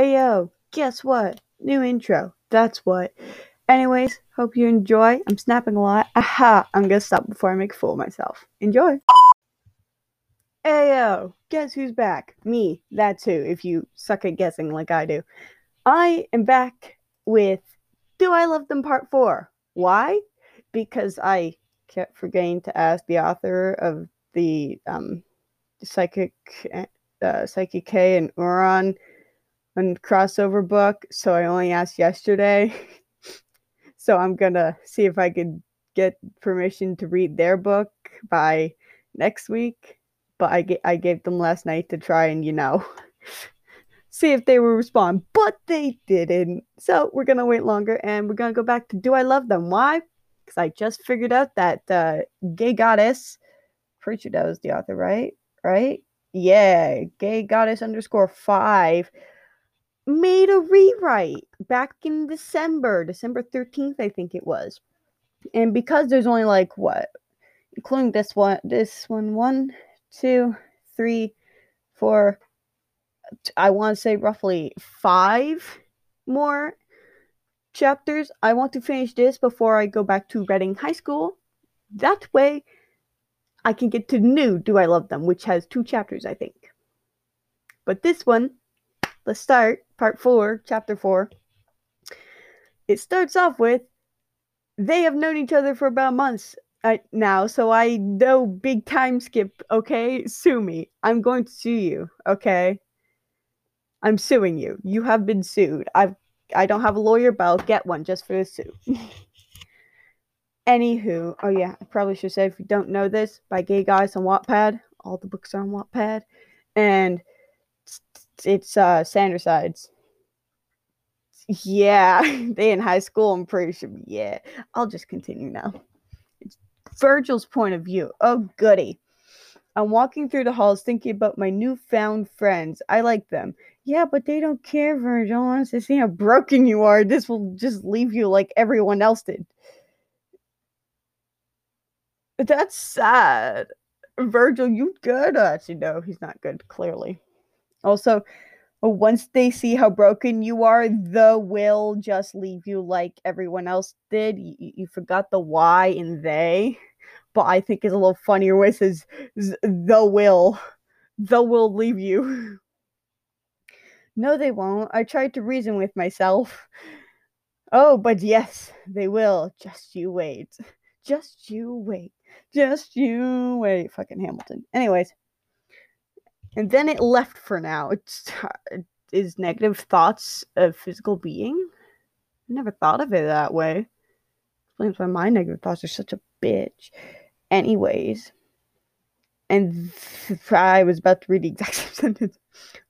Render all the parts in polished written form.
Hey yo, guess what? New intro. That's what. Anyways, hope you enjoy. I'm snapping a lot. Aha! I'm gonna stop before I make a fool of myself. Enjoy! Hey yo, guess who's back? Me. That's who, if you suck at guessing like I do. I am back with Do I Love Them Part 4. Why? Because I kept forgetting to ask the author of the Psychic K and Uran and crossover book, so I only asked yesterday. So I'm gonna see if I could get permission to read their book by next week, but I gave them last night to try and, you know, see if they will respond, but they didn't. So we're gonna wait longer, and we're gonna go back to Do I Love Them? Why? Because I just figured out that Gay Goddess, pretty sure that was the author, right? Yeah, Gay Goddess _5 made a rewrite back in December 13th, I think it was. And because there's only like what, including this one, 1, 2, 3, 4, I want to say roughly 5 more chapters. I want to finish this before I go back to Reading High School. That way I can get to new Do I Love Them, which has 2 chapters, I think. But this one, let's start part 4, chapter 4. It starts off with, they have known each other for about months now, so I know big time skip, okay? Sue me. I'm going to sue you, okay? I'm suing you. You have been sued. I don't have a lawyer, but I'll get one just for the suit. Anywho, oh yeah, I probably should say, if you don't know this, by Gay Guys on Wattpad. All the books are on Wattpad. And it's Sandersides. Yeah, they in high school, I'm pretty sure. Yeah, I'll just continue now. It's Virgil's point of view. Oh, goody. I'm walking through the halls thinking about my newfound friends. I like them. Yeah, but they don't care, Virgil. Wants to see how broken you are. This will just leave you like everyone else did. That's sad. Virgil, you good at, you know, he's not good, clearly. Also, once they see how broken you are, the will just leave you like everyone else did. You forgot the why in they, but I think is a little funnier way says the will. The will leave you. No, they won't. I tried to reason with myself. Oh, but yes, they will. Just you wait. Just you wait. Just you wait. Fucking Hamilton. Anyways. And then it left for now. Is negative thoughts a physical being? I never thought of it that way. Explains why my negative thoughts are such a bitch. Anyways. And I was about to read the exact same sentence.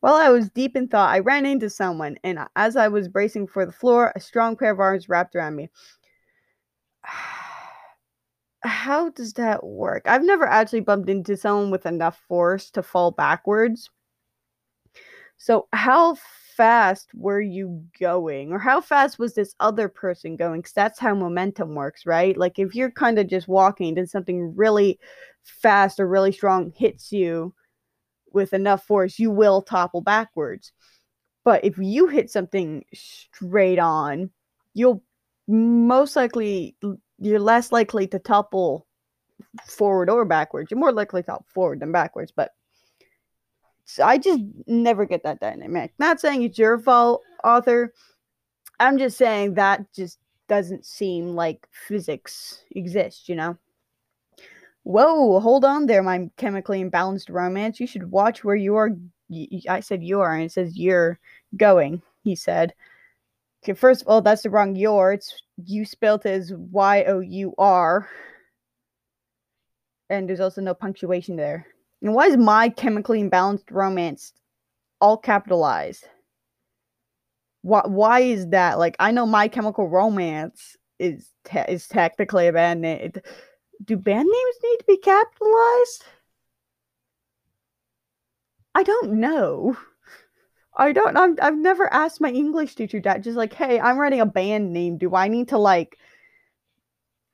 While I was deep in thought, I ran into someone. And as I was bracing for the floor, a strong pair of arms wrapped around me. How does that work? I've never actually bumped into someone with enough force to fall backwards. So how fast were you going? Or how fast was this other person going? Because that's how momentum works, right? Like if you're kind of just walking, then something really fast or really strong hits you with enough force, you will topple backwards. But if you hit something straight on, you'll most likely... You're less likely to topple forward or backwards. You're more likely to topple forward than backwards, but I just never get that dynamic. Not saying it's your fault, author. I'm just saying that just doesn't seem like physics exists, you know? Whoa, hold on there, my chemically imbalanced romance. You should watch where you are. I said you are, and it says you're going, he said. Okay, first of all, that's the wrong your. It's you spelled as Y-O-U-R. And there's also no punctuation there. And why is my chemically imbalanced romance all capitalized? Why is that? Like, I know My Chemical Romance is technically a band name. Do band names need to be capitalized? I don't know. I've never asked my English teacher that. Just like, hey, I'm writing a band name. Do I need to like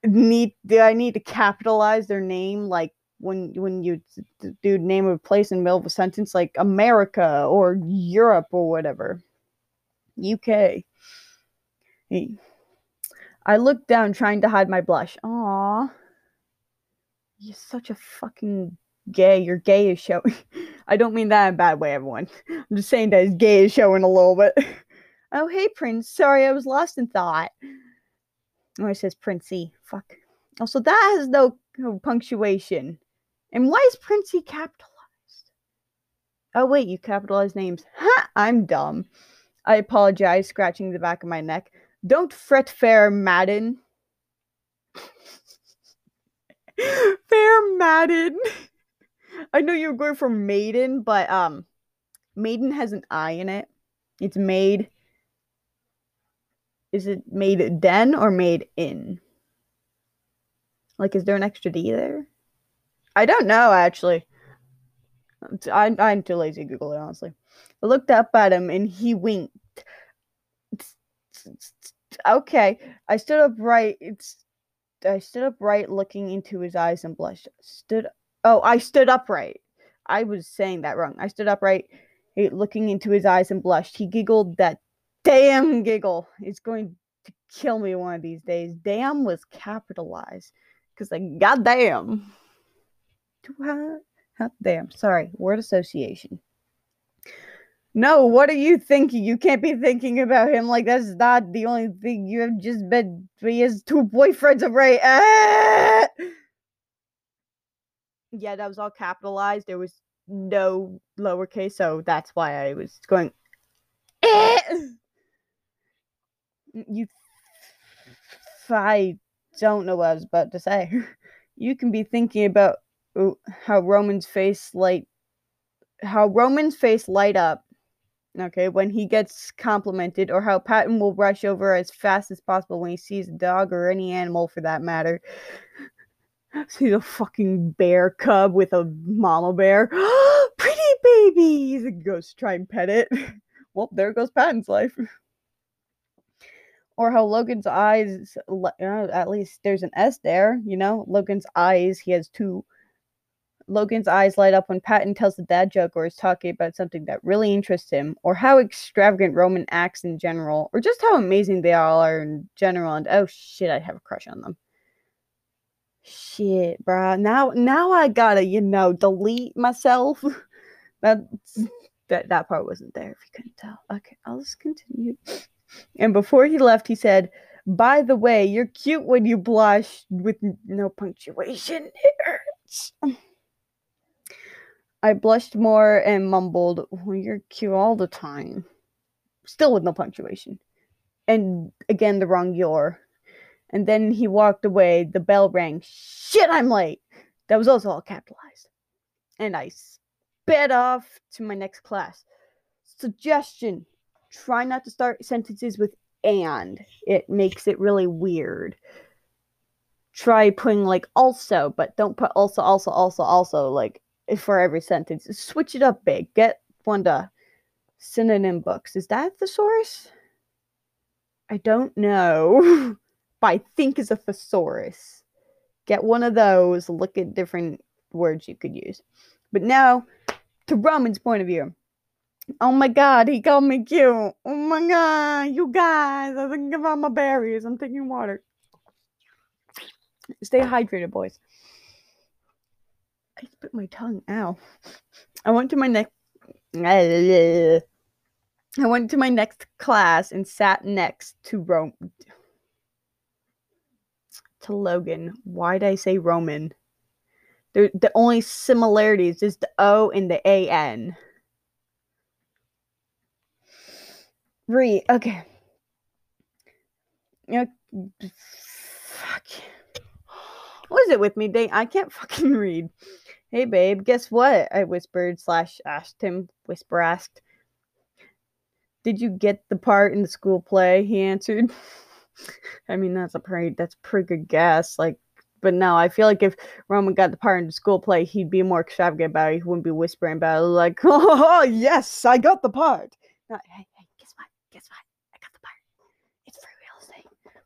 do I need to capitalize their name? Like when you do name of a place in the middle of a sentence, like America or Europe or whatever. UK. Hey. I looked down, trying to hide my blush. Aww. You're such a fucking gay. Your gay is showing. I don't mean that in a bad way, everyone. I'm just saying that his gay is showing a little bit. Oh, hey, Prince. Sorry, I was lost in thought. Oh, it says Princey. Fuck. Also, that has no punctuation. And why is Princey capitalized? Oh, wait, you capitalize names. Ha! I'm dumb. I apologize, scratching the back of my neck. Don't fret, fair Madden. Fair Madden. I know you were going for maiden, but maiden has an I in it. It's made. Is it made den or made in? Like, is there an extra D there? I don't know, actually. I'm too lazy to Google it, honestly. I looked up at him, and he winked. Okay. I stood upright, looking into his eyes and blushed. I stood upright. I was saying that wrong. I stood upright, looking into his eyes and blushed. He giggled that damn giggle. It's going to kill me one of these days. Damn was capitalized. Because, like, goddamn. Damn. Sorry. Word association. No, what are you thinking? You can't be thinking about him like that's not the only thing you have just been. He has two boyfriends already. Ah! Yeah, that was all capitalized. There was no lowercase, so that's why I was going. Ah! I don't know what I was about to say. You can be thinking about how Roman's face light up. Okay, when he gets complimented, or how Patton will rush over as fast as possible when he sees a dog or any animal for that matter. See the fucking bear cub with a mama bear. Pretty babies! And goes to try and pet it. Well, there goes Patton's life. Or how Logan's eyes, at least there's an S there, you know? Logan's eyes, he has two. Logan's eyes light up when Patton tells a dad joke or is talking about something that really interests him, or how extravagant Roman acts in general, or just how amazing they all are in general, and oh shit, I have a crush on them. Shit, bruh. Now I gotta, delete myself. That part wasn't there, if you couldn't tell. Okay, I'll just continue. And before he left, he said, by the way, you're cute when you blush, with no punctuation. It hurts. I blushed more and mumbled, well, you're cute all the time. Still with no punctuation. And again, the wrong your. And then he walked away. The bell rang. Shit, I'm late. That was also all capitalized. And I sped off to my next class. Suggestion. Try not to start sentences with and. It makes it really weird. Try putting, like, also, but don't put also, like, for every sentence. Switch it up big. Get one to synonym books. Is that a thesaurus? I don't know. But I think it's a thesaurus. Get one of those. Look at different words you could use. But now, to Roman's point of view. Oh my god, he called me cute. Oh my god, you guys. I think about my berries. I'm taking water. Stay hydrated, boys. I spit my tongue. Ow. I went to my next class and sat next to Logan. Why did I say Roman? The only similarities is the O and the A-N. Okay. Fuck. What is it with me today? I can't fucking read. Hey, babe, guess what? I whispered / asked him. Whisper asked. Did you get the part in the school play? He answered. I mean, that's a pretty good guess. Like, but no, I feel like if Roman got the part in the school play, he'd be more extravagant about it. He wouldn't be whispering about it. Like, oh, yes, I got the part. Not, hey, guess what? I got the part. It's for real estate.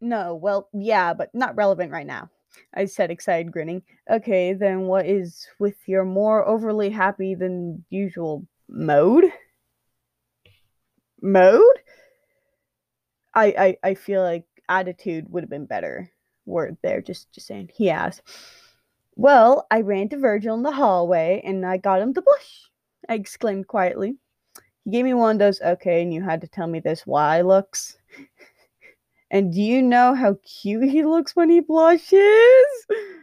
No, well, yeah, but not relevant right now. I said, excited, grinning. Okay, then what is with your more overly happy than usual mode? mode, I feel like attitude would have been better word there. Just saying. He asked, well, I ran to Virgil in the hallway and I got him to blush, I exclaimed quietly. He gave me one of those, okay, and you had to tell me this why looks. And do you know how cute he looks when he blushes?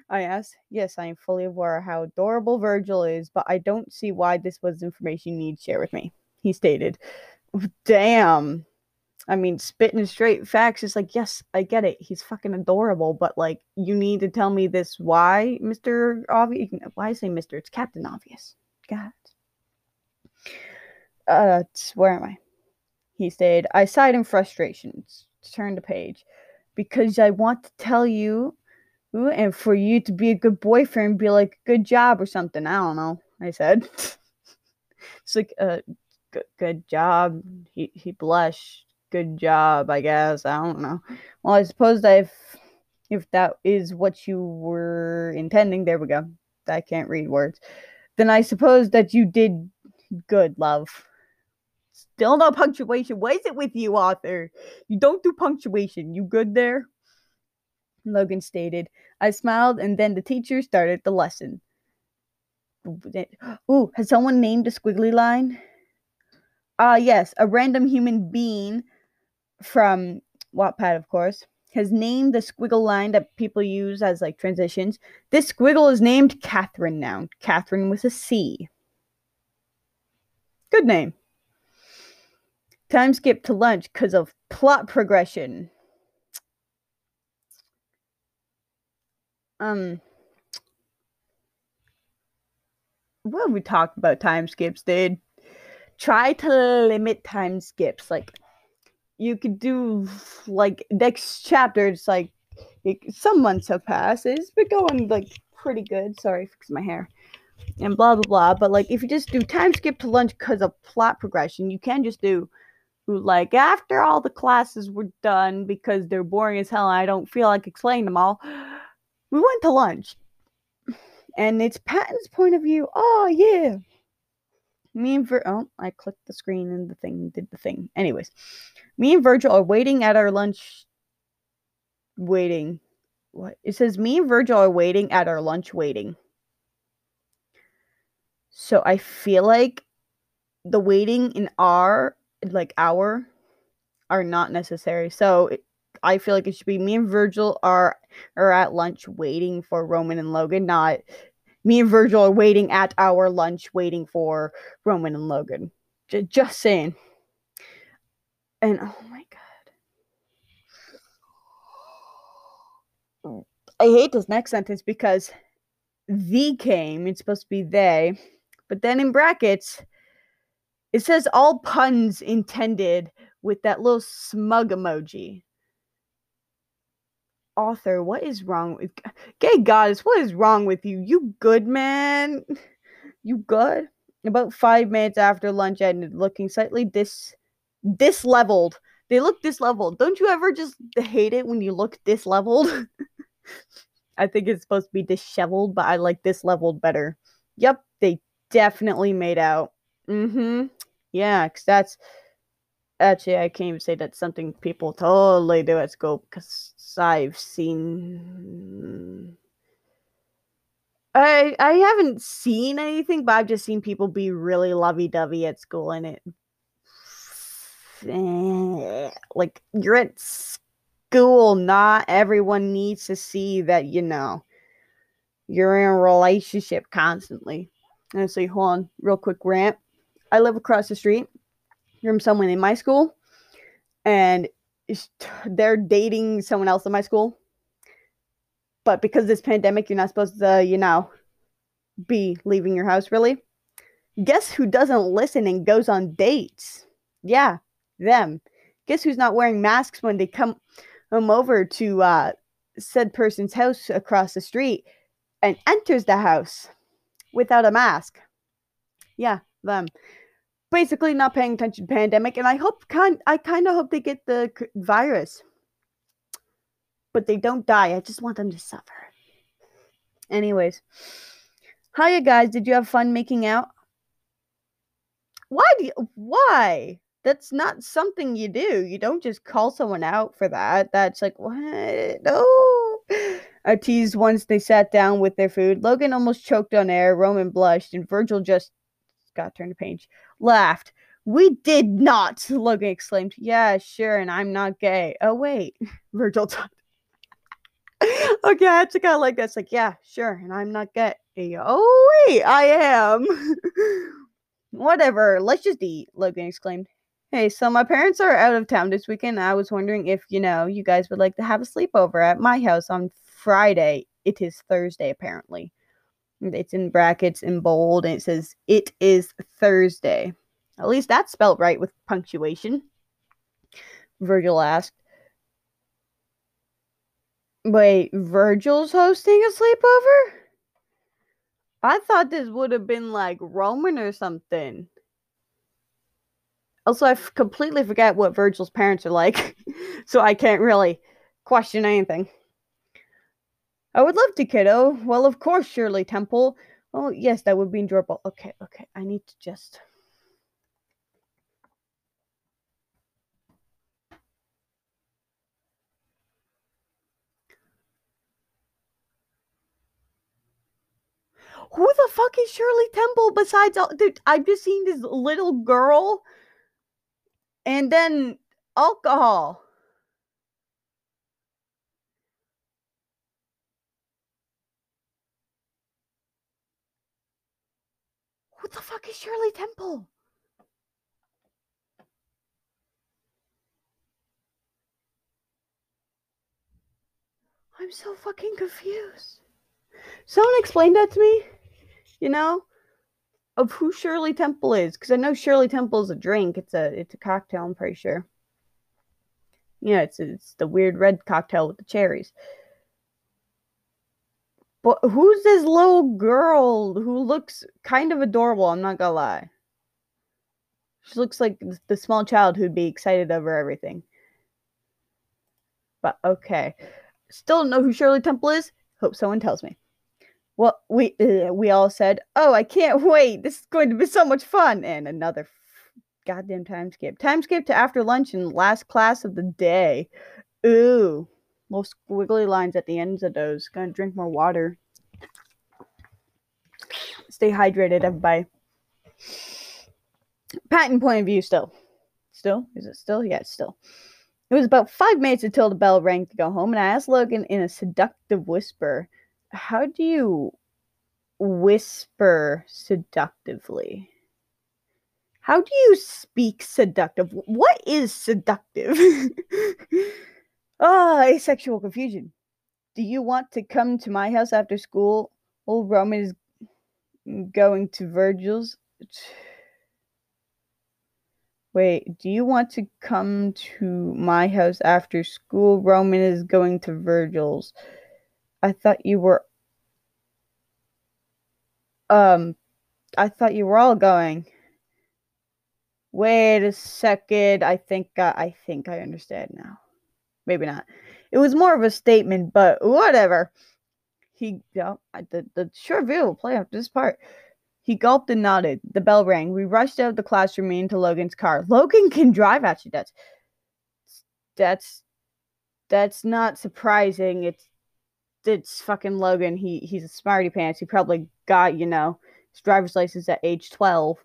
I asked. Yes, I am fully aware how adorable Virgil is, but I don't see why this was information you need to share with me, he stated. Damn. I mean, spitting straight facts. It's like, yes, I get it. He's fucking adorable, but, like, you need to tell me this why, Mr. Obvious? Why I say Mr.? It's Captain Obvious. God. Where am I? He stated. I sighed in frustration. Turn the page, because I want to tell you and for you to be a good boyfriend and be like, good job or something. I don't know, I said. It's like, good job. He blushed. Good job, I guess. I don't know. Well, I suppose if that is what you were intending, there we go. I can't read words. Then I suppose that you did good, love. Still no punctuation. What is it with you, author? You don't do punctuation. You good there? Logan stated. I smiled, and then the teacher started the lesson. Ooh, has someone named a squiggly line? Yes, a random human being from Wattpad, of course, has named the squiggle line that people use as, like, transitions. This squiggle is named Catherine now. Catherine with a C. Good name. Time skip to lunch because of plot progression. What have we talked about time skips, dude? Try to limit time skips. Like, you could do, like, next chapter, it's like, some months have passed. It's been going, like, pretty good. Sorry, fix my hair. And blah, blah, blah. But, like, if you just do time skip to lunch because of plot progression, you can just do, like, after all the classes were done because they're boring as hell and I don't feel like explaining them all, we went to lunch. And it's Patton's point of view. Oh, yeah. Oh, I clicked the screen and the thing did the thing. Anyways, me and Virgil are waiting at our lunch. Waiting. What? It says me and Virgil are waiting at our lunch waiting. So I feel like the waiting in our... like hour are not necessary. So I feel like it should be me and Virgil are at lunch waiting for Roman and Logan, not me and Virgil are waiting at our lunch waiting for Roman and Logan. Just saying. And oh my god, I hate this next sentence because "the" came. It's supposed to be "they," but then in brackets it says all puns intended with that little smug emoji. Author, what is wrong with... Gay goddess, what is wrong with you? You good, man? You good? About 5 minutes after lunch ended, looking slightly disleveled. They look disleveled. Don't you ever just hate it when you look disleveled? I think it's supposed to be disheveled, but I like disleveled better. Yep, they definitely made out. Mm-hmm. Yeah, because that's... Actually, I can't even say that's something people totally do at school, because I've seen... I haven't seen anything, but I've just seen people be really lovey-dovey at school, and it... Like, you're at school, not everyone needs to see that, you know, you're in a relationship constantly. And so, hold on, real quick rant. I live across the street from someone in my school, and they're dating someone else in my school. But because of this pandemic, you're not supposed to, you know, be leaving your house, really. Guess who doesn't listen and goes on dates? Yeah, them. Guess who's not wearing masks when they come over to said person's house across the street and enters the house without a mask? Yeah, them. Basically not paying attention to pandemic, and I kind of hope they get the virus, but they don't die. I just want them to suffer. Anyways, hiya guys, did you have fun making out? Why? That's not something you do. You don't just call someone out for that. That's like, what? No. I teased once they sat down with their food. Logan almost choked on air. Roman blushed, and Virgil just... Scott turned the page. Laughed. We did not, Logan exclaimed. Yeah, sure, and I'm not gay. Oh, wait. Virgil talked. Okay, I actually kind of like that. It's like, yeah, sure, and I'm not gay. Oh, wait, I am. Whatever, let's just eat, Logan exclaimed. Hey, so my parents are out of town this weekend. I was wondering if, you know, you guys would like to have a sleepover at my house on Friday. It is Thursday, apparently. It's in brackets in bold, and it says, it is Thursday. At least that's spelled right with punctuation. Virgil asked. Wait, Virgil's hosting a sleepover? I thought this would have been like Roman or something. Also, I completely forgot what Virgil's parents are like, so I can't really question anything. I would love to, kiddo. Well, of course, Shirley Temple. Oh, yes, that would be enjoyable. Okay, I need to just... Who the fuck is Shirley Temple besides... Dude, I've just seen this little girl... And then alcohol. What the fuck is Shirley Temple? I'm so fucking confused. Someone explain that to me, you know? Of who Shirley Temple is, because I know Shirley Temple is a drink. It's a cocktail, I'm pretty sure. Yeah, it's the weird red cocktail with the cherries. But who's this little girl who looks kind of adorable? I'm not gonna lie. She looks like the small child who'd be excited over everything. But okay, still don't know who Shirley Temple is. Hope someone tells me. Well, we all said, oh, I can't wait. This is going to be so much fun. And another goddamn time skip. Time skip to after lunch and last class of the day. Ooh. Little squiggly lines at the ends of those. Gonna drink more water. Stay hydrated, everybody. Patent point of view still. Still? Is it still? Yeah, it's still. It was about 5 minutes until the bell rang to go home, and I asked Logan in a seductive whisper, how do you whisper seductively? How do you speak seductive? What is seductive? Asexual confusion. Do you want to come to my house after school? Old Roman is going to Virgil's. Wait, do you want to come to my house after school? Roman is going to Virgil's. I thought you were all going. Wait a second. I think I understand now. Maybe not. It was more of a statement, but whatever. The short video will play after this part. He gulped and nodded. The bell rang. We rushed out of the classroom and into Logan's car. Logan can drive, actually. That's not surprising. It's fucking Logan. He's a smarty pants. He probably got, you know, his driver's license at age 12.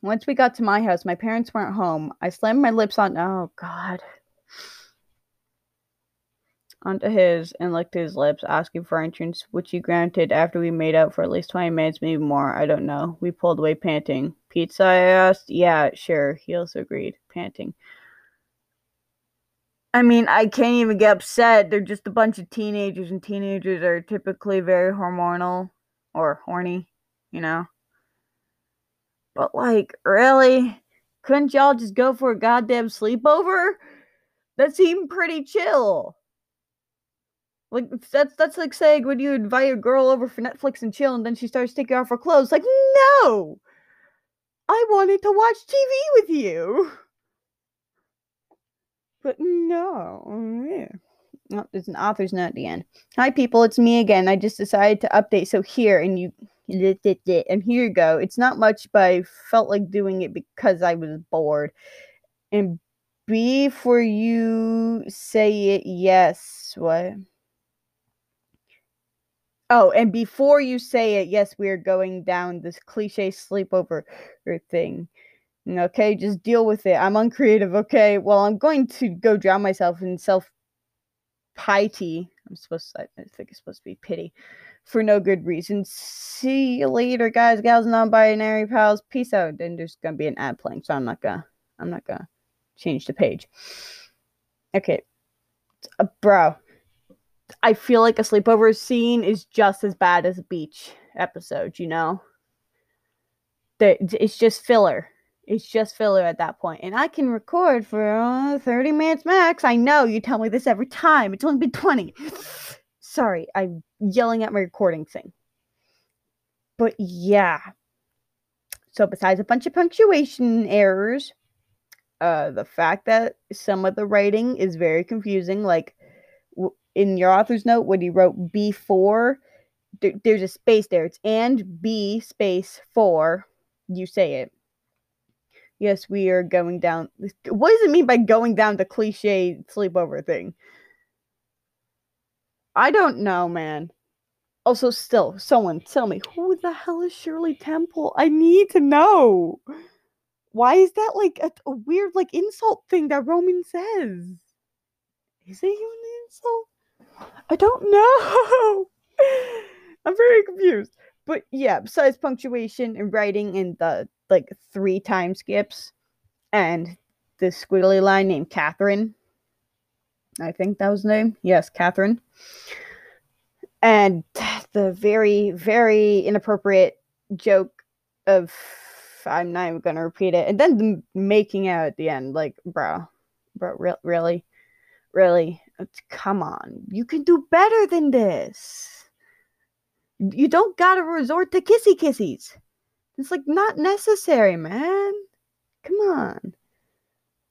Once we got to my house, my parents weren't home. I slammed my lips onto his and licked his lips, asking for entrance, which he granted after we made out for at least 20 minutes, maybe more. I don't know. We pulled away panting. Pizza, I asked. Yeah, sure. He also agreed, panting. I mean, I can't even get upset. They're just a bunch of teenagers, and teenagers are typically very hormonal or horny, you know? But, like, really? Couldn't y'all just go for a goddamn sleepover? That seemed pretty chill. Like, that's like saying when you invite a girl over for Netflix and chill, and then she starts taking off her clothes. Like, no! I wanted to watch TV with you! But no, yeah. Oh, there's an author's note at the end. Hi, people, it's me again. I just decided to update, so here, and you and here you go. It's not much, but I felt like doing it because I was bored. And B for you say it yes. What? Oh, and before you say it, yes, we are going down this cliche sleepover thing. Okay, just deal with it. I'm uncreative, okay? Well, I'm going to go drown myself in self-pity. I think it's supposed to be pity. For no good reason. See you later, guys, gals, non-binary pals. Peace out. Then there's going to be an ad playing, so I'm not gonna change the page. Okay. Bro. I feel like a sleepover scene is just as bad as a beach episode, you know? It's just filler. It's just filler at that point. And I can record for 30 minutes max. I know, you tell me this every time. It's only been 20. Sorry, I'm yelling at my recording thing. But yeah. So besides a bunch of punctuation errors, the fact that some of the writing is very confusing, like, in your author's note, when he wrote B4, there's a space there. It's and B space 4. You say it. Yes, we are going down. What does it mean by going down the cliche sleepover thing? I don't know, man. Also, still, someone tell me, who the hell is Shirley Temple? I need to know. Why is that like a weird like insult thing that Roman says? Is it even an insult? I don't know. I'm very confused. But yeah, besides punctuation and writing and the like 3 time skips and this squiggly line named Catherine. I think that was the name. Yes, Catherine. And the very, very inappropriate joke of I'm not even gonna repeat it. And then the making out at the end, like, bro, really? Really? Come on. You can do better than this. You don't gotta resort to kissies. It's like not necessary, man. Come on.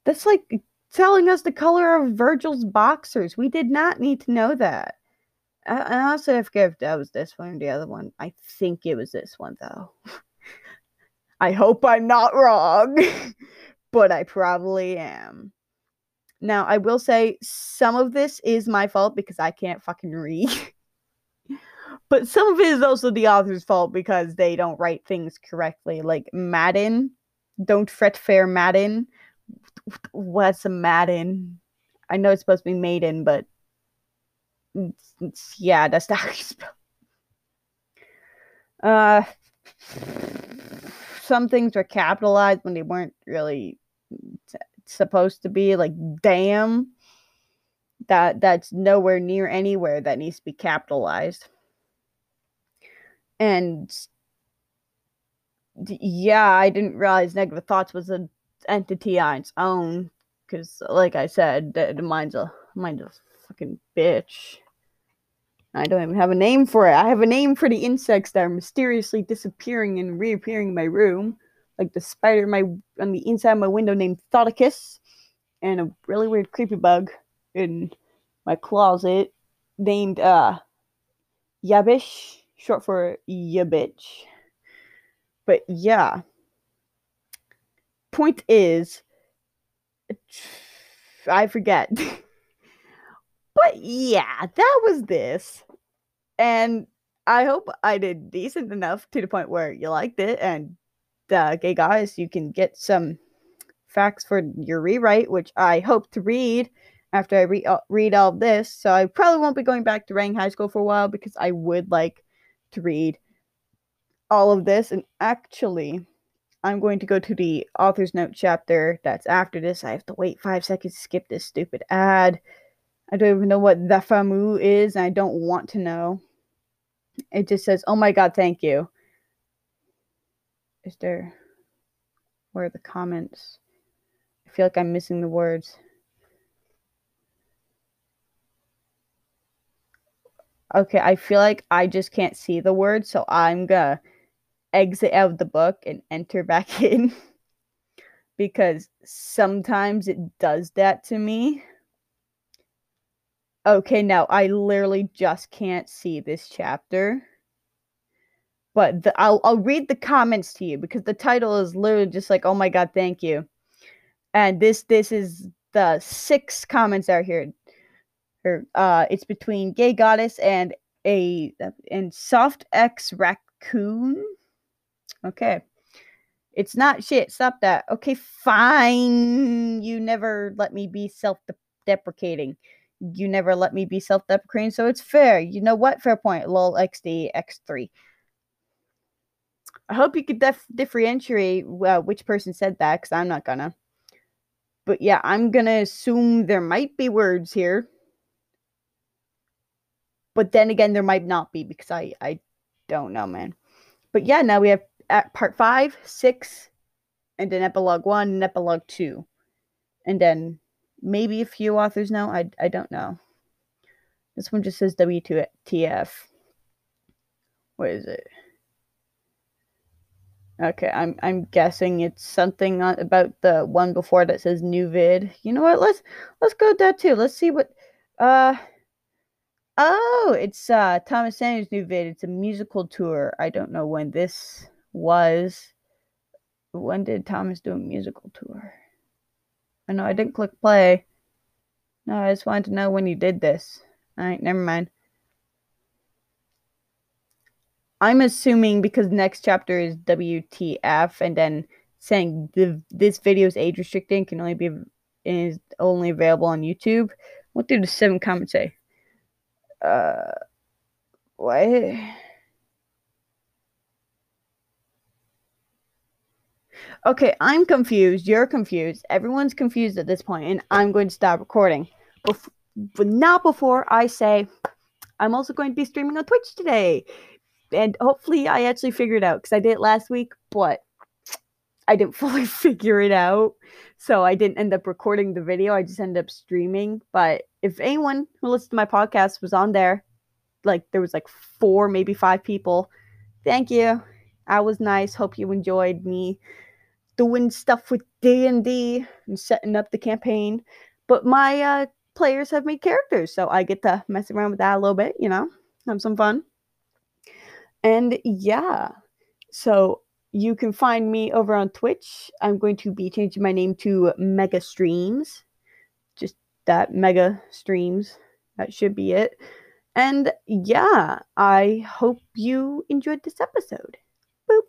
That's like telling us the color of Virgil's boxers. We did not need to know that. I honestly forget if that was this one or the other one. I think it was this one, though. I hope I'm not wrong. But I probably am. Now, I will say some of this is my fault because I can't fucking read. But some of it is also the author's fault because they don't write things correctly. Like Madden. Don't fret fair Madden. What's a Madden? I know it's supposed to be Maiden, but... yeah, that's not how you spell it. Some things were capitalized when they weren't really... supposed to be, like, damn, that's nowhere near anywhere that needs to be capitalized. And yeah, I didn't realize negative thoughts was an entity on its own because, like I said, mine's a fucking bitch. I don't even have a name for it. I have a name for the insects that are mysteriously disappearing and reappearing in my room. Like the spider on the inside of my window named Thoticus, and a really weird creepy bug in my closet named Yabish, short for ya bitch. But yeah. Point is, I forget. But yeah, that was this. And I hope I did decent enough to the point where you liked it, and gay guys, you can get some facts for your rewrite, which I hope to read after I read all of this. So I probably won't be going back to Rang High School for a while because I would like to read all of this. And actually, I'm going to go to the author's note chapter that's after this. I have to wait 5 seconds to skip this stupid ad. I don't even know what the FAMU is, and I don't want to know. It just says, oh my god, thank you. Is there, where are the comments? I feel like I'm missing the words. Okay, I feel like I just can't see the words, so I'm gonna exit out of the book and enter back in. Because sometimes it does that to me. Okay, now I literally just can't see this chapter. But I'll read the comments to you, because the title is literally just like, oh my god, thank you. And this is the 6 comments out here. Or, it's between Gay Goddess and Soft X Raccoon. Okay. It's not shit. Stop that. Okay, fine. You never let me be self-deprecating. You never let me be self-deprecating, so it's fair. You know what? Fair point. Lol, XD, X3. I hope you could differentiate which person said that, because I'm not gonna. But yeah, I'm gonna assume there might be words here. But then again, there might not be, because I don't know, man. But yeah, now we have at part 5, 6, and then epilogue 1 and epilogue 2, and then maybe a few authors now. I don't know. This one just says WTF. What is it? Okay, I'm guessing it's something about the one before that says new vid. You know what? Let's go with that too. Let's see what. Oh, it's Thomas Sanders' new vid. It's a musical tour. I don't know when this was. When did Thomas do a musical tour? I know I didn't click play. No, I just wanted to know when he did this. All right, never mind. I'm assuming because next chapter is WTF, and then saying this video is age restricted, can only be is only available on YouTube. What do the 7 comments say? What? Okay, I'm confused. You're confused. Everyone's confused at this point, and I'm going to stop recording. But not before I say, I'm also going to be streaming on Twitch today. And hopefully I actually figure it out, because I did it last week, but I didn't fully figure it out. So I didn't end up recording the video. I just ended up streaming. But if anyone who listened to my podcast was on there, like there was like 4, maybe 5 people, thank you. I was nice. Hope you enjoyed me doing stuff with D&D and setting up the campaign. But my players have made characters, so I get to mess around with that a little bit, you know, have some fun. And yeah, so you can find me over on Twitch. I'm going to be changing my name to Mega Streams. Just that, Mega Streams. That should be it. And yeah, I hope you enjoyed this episode. Boop.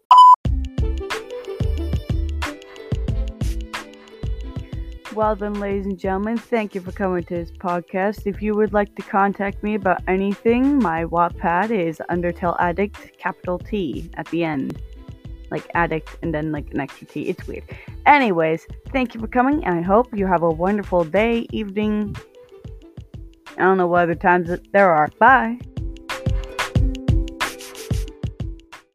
Well then, ladies and gentlemen, thank you for coming to this podcast. If you would like to contact me about anything, my Wattpad is Undertale Addict, capital T at the end. Like addict and then like an extra T. It's weird. Anyways, thank you for coming, and I hope you have a wonderful day, evening. I don't know what other times there are. Bye!